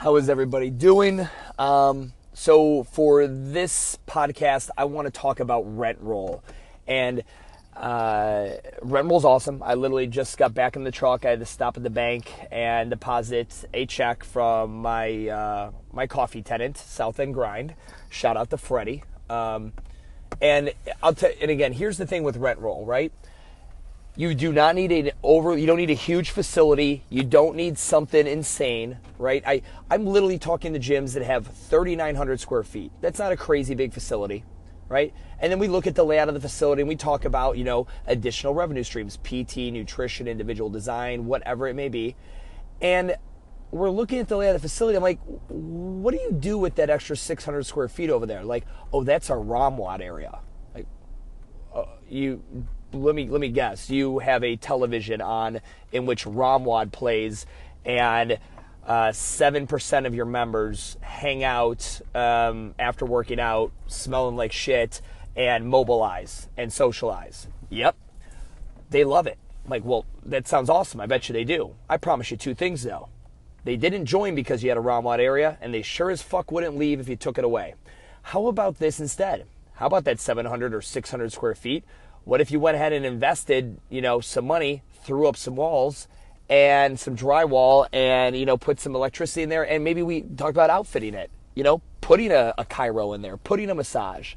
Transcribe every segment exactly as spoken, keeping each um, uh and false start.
How is everybody doing? Um, so for this podcast, I want to talk about rent roll. And uh, rent roll is awesome. I literally just got back in the truck. I had to stop at the bank and deposit a check from my uh, my coffee tenant, South End Grind. Shout out to Freddie. Um, and I'll t- and again, here's the thing with rent roll, right? You do not need an over. You don't need a huge facility. You don't need something insane, right? I I'm literally talking to gyms that have thirty-nine hundred square feet. That's not a crazy big facility, right? And then we look at the layout of the facility and we talk about, you know, additional revenue streams, P T, nutrition, individual design, whatever it may be, and we're looking at the layout of the facility. I'm like, what do you do with that extra six hundred square feet over there? Like, oh, that's our ROMWOD area. Like, uh, you. Let me let me guess. You have a television on in which ROMWOD plays, and seven uh, percent of your members hang out um, after working out, smelling like shit, and mobilize and socialize. Yep, they love it. I'm like, well, that sounds awesome. I bet you they do. I promise you two things though: they didn't join because you had a ROMWOD area, and they sure as fuck wouldn't leave if you took it away. How about this instead? How about that seven hundred or six hundred square feet? What if you went ahead and invested, you know, some money, threw up some walls and some drywall and, you know, put some electricity in there, and maybe we talked about outfitting it, you know, putting a, a chiro in there, putting a massage,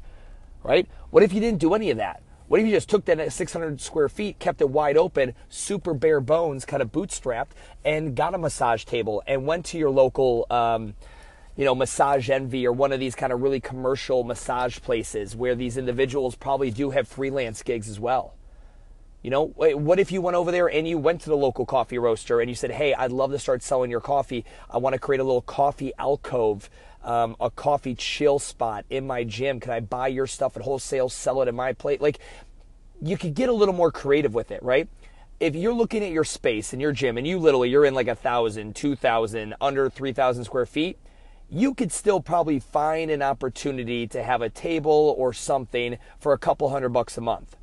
right? What if you didn't do any of that? What if you just took that six hundred square feet, kept it wide open, super bare bones, kind of bootstrapped, and got a massage table and went to your local, um, you know, Massage Envy or one of these kind of really commercial massage places where these individuals probably do have freelance gigs as well. You know, what if you went over there and you went to the local coffee roaster and you said, hey, I'd love to start selling your coffee. I want to create a little coffee alcove, um, a coffee chill spot in my gym. Can I buy your stuff at wholesale, sell it in my place? Like, you could get a little more creative with it, right? If you're looking at your space in your gym and you literally, you're in like a thousand, two thousand, under three thousand square feet, you could still probably find an opportunity to have a table or something for a couple hundred bucks a month.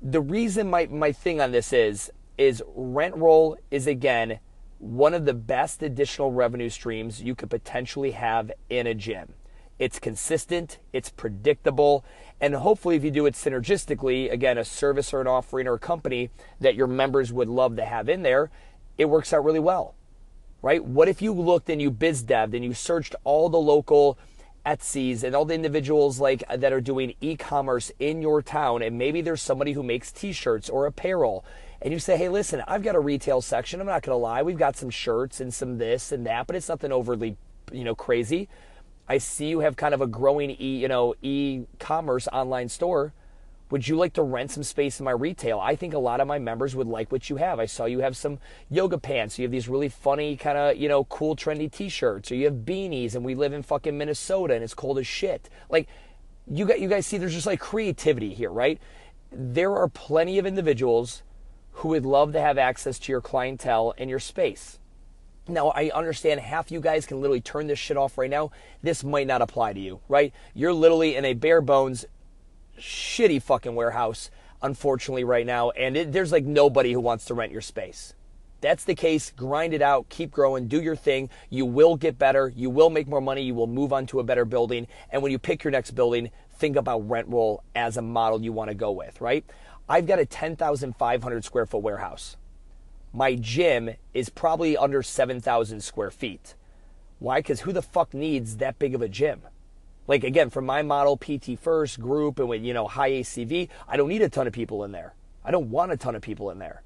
The reason my, my thing on this is, is rent roll is, again, one of the best additional revenue streams you could potentially have in a gym. It's consistent, it's predictable, and hopefully if you do it synergistically, again, a service or an offering or a company that your members would love to have in there, it works out really well. Right? What if you looked and you biz-devved and you searched all the local Etsy's and all the individuals like that are doing e-commerce in your town, and maybe there's somebody who makes t-shirts or apparel, and you say, hey, listen, I've got a retail section. I'm not going to lie. We've got some shirts and some this and that, but it's nothing overly, you know, crazy. I see you have kind of a growing e, you know, e-commerce online store. Would you like to rent some space in my retail? I think a lot of my members would like what you have. I saw you have some yoga pants. You have these really funny kind of, you know, cool, trendy t-shirts. Or you have beanies, and we live in fucking Minnesota, and it's cold as shit. Like, you got, you guys see there's just like creativity here, right? There are plenty of individuals who would love to have access to your clientele and your space. Now, I understand half you guys can literally turn this shit off right now. This might not apply to you, right? You're literally in a bare bones shitty fucking warehouse, unfortunately, right now, and it, there's like nobody who wants to rent your space. That's the case. Grind it out, keep growing, do your thing. You will get better, you will make more money, you will move on to a better building, and when you pick your next building, think about rent roll as a model you want to go with, right? I've got a ten thousand five hundred square foot warehouse. My gym is probably under seven thousand square feet. Why? Because who the fuck needs that big of a gym? Like, again, for my model, P T first, group, and with, you know, high A C V, I don't need a ton of people in there. I don't want a ton of people in there.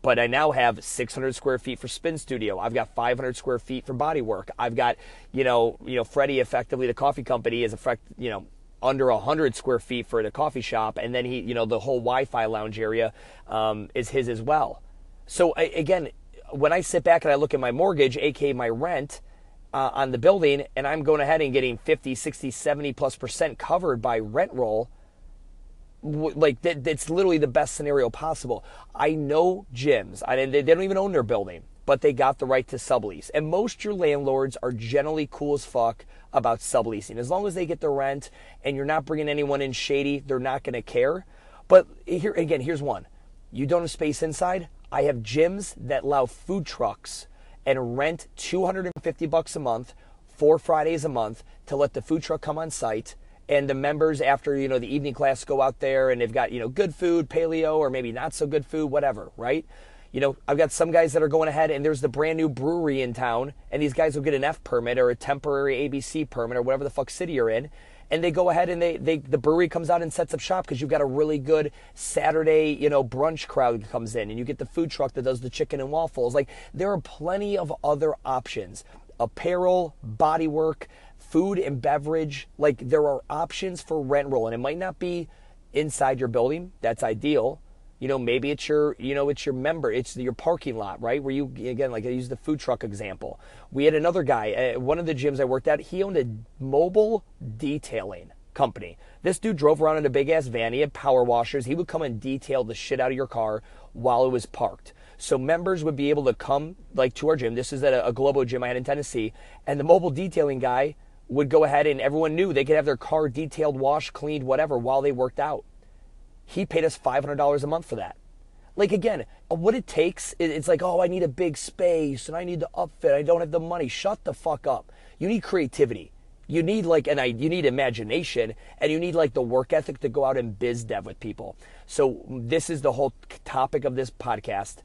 But I now have six hundred square feet for spin studio. I've got five hundred square feet for body work. I've got, you know, you know, Freddie, effectively, the coffee company, is, effect, you know, under one hundred square feet for the coffee shop. And then he, you know, the whole Wi-Fi lounge area um, is his as well. So, I, again, when I sit back and I look at my mortgage, aka my rent, Uh, on the building, and I'm going ahead and getting fifty, sixty, seventy plus percent covered by rent roll, w- like that, that's literally the best scenario possible. I know gyms, I, they, they don't even own their building, but they got the right to sublease. And most your landlords are generally cool as fuck about subleasing. As long as they get the rent and you're not bringing anyone in shady, they're not going to care. But here again, here's one. You don't have space inside? I have gyms that allow food trucks and rent two hundred fifty bucks a month, four Fridays a month, to let the food truck come on site. And the members, after, you know, the evening class, go out there and they've got, you know, good food, paleo, or maybe not so good food, whatever, right? You know, I've got some guys that are going ahead and there's the brand new brewery in town, and these guys will get an F permit or a temporary A B C permit or whatever the fuck city you're in. And they go ahead and they, they the brewery comes out and sets up shop because you've got a really good Saturday, you know, brunch crowd that comes in, and you get the food truck that does the chicken and waffles. Like, there are plenty of other options. Apparel, bodywork, food and beverage. Like, there are options for rent roll, and it might not be inside your building. That's ideal. You know, maybe it's your, you know, it's your member, it's your parking lot, right? Where you, again, like I used the food truck example. We had another guy at one of the gyms I worked at. He owned a mobile detailing company. This dude drove around in a big ass van. He had power washers. He would come and detail the shit out of your car while it was parked. So members would be able to come, like, to our gym. This is at a, a Globo gym I had in Tennessee. And the mobile detailing guy would go ahead, and everyone knew they could have their car detailed, washed, cleaned, whatever, while they worked out. He paid us five hundred dollars a month for that. Like, again, what it takes, it's like, oh, I need a big space and I need to upfit. I don't have the money. Shut the fuck up. You need creativity. You need, like, and I, you need imagination, and you need, like, the work ethic to go out and biz dev with people. So this is the whole topic of this podcast.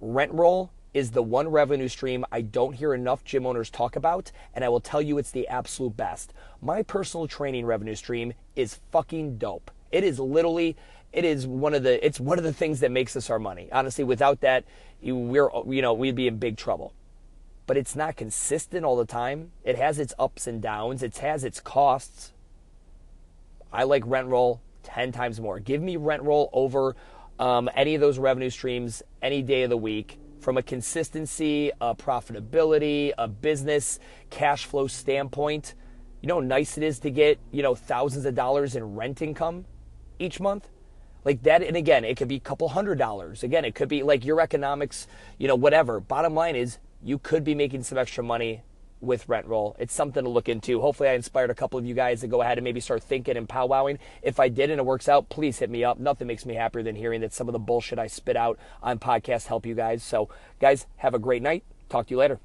Rent roll is the one revenue stream I don't hear enough gym owners talk about, and I will tell you it's the absolute best. My personal training revenue stream is fucking dope. It is literally... It is one of the it's one of the things that makes us our money. Honestly, without that, we're you know we'd be in big trouble. But it's not consistent all the time. It has its ups and downs. It has its costs. I like rent roll ten times more. Give me rent roll over um, any of those revenue streams any day of the week, from a consistency, a profitability, a business cash flow standpoint. You know how nice it is to get you know thousands of dollars in rent income each month. Like that, and again, it could be a couple hundred dollars. Again, it could be like your economics, you know, whatever. Bottom line is you could be making some extra money with rent roll. It's something to look into. Hopefully I inspired a couple of you guys to go ahead and maybe start thinking and powwowing. If I did and it works out, please hit me up. Nothing makes me happier than hearing that some of the bullshit I spit out on podcasts help you guys. So guys, have a great night. Talk to you later.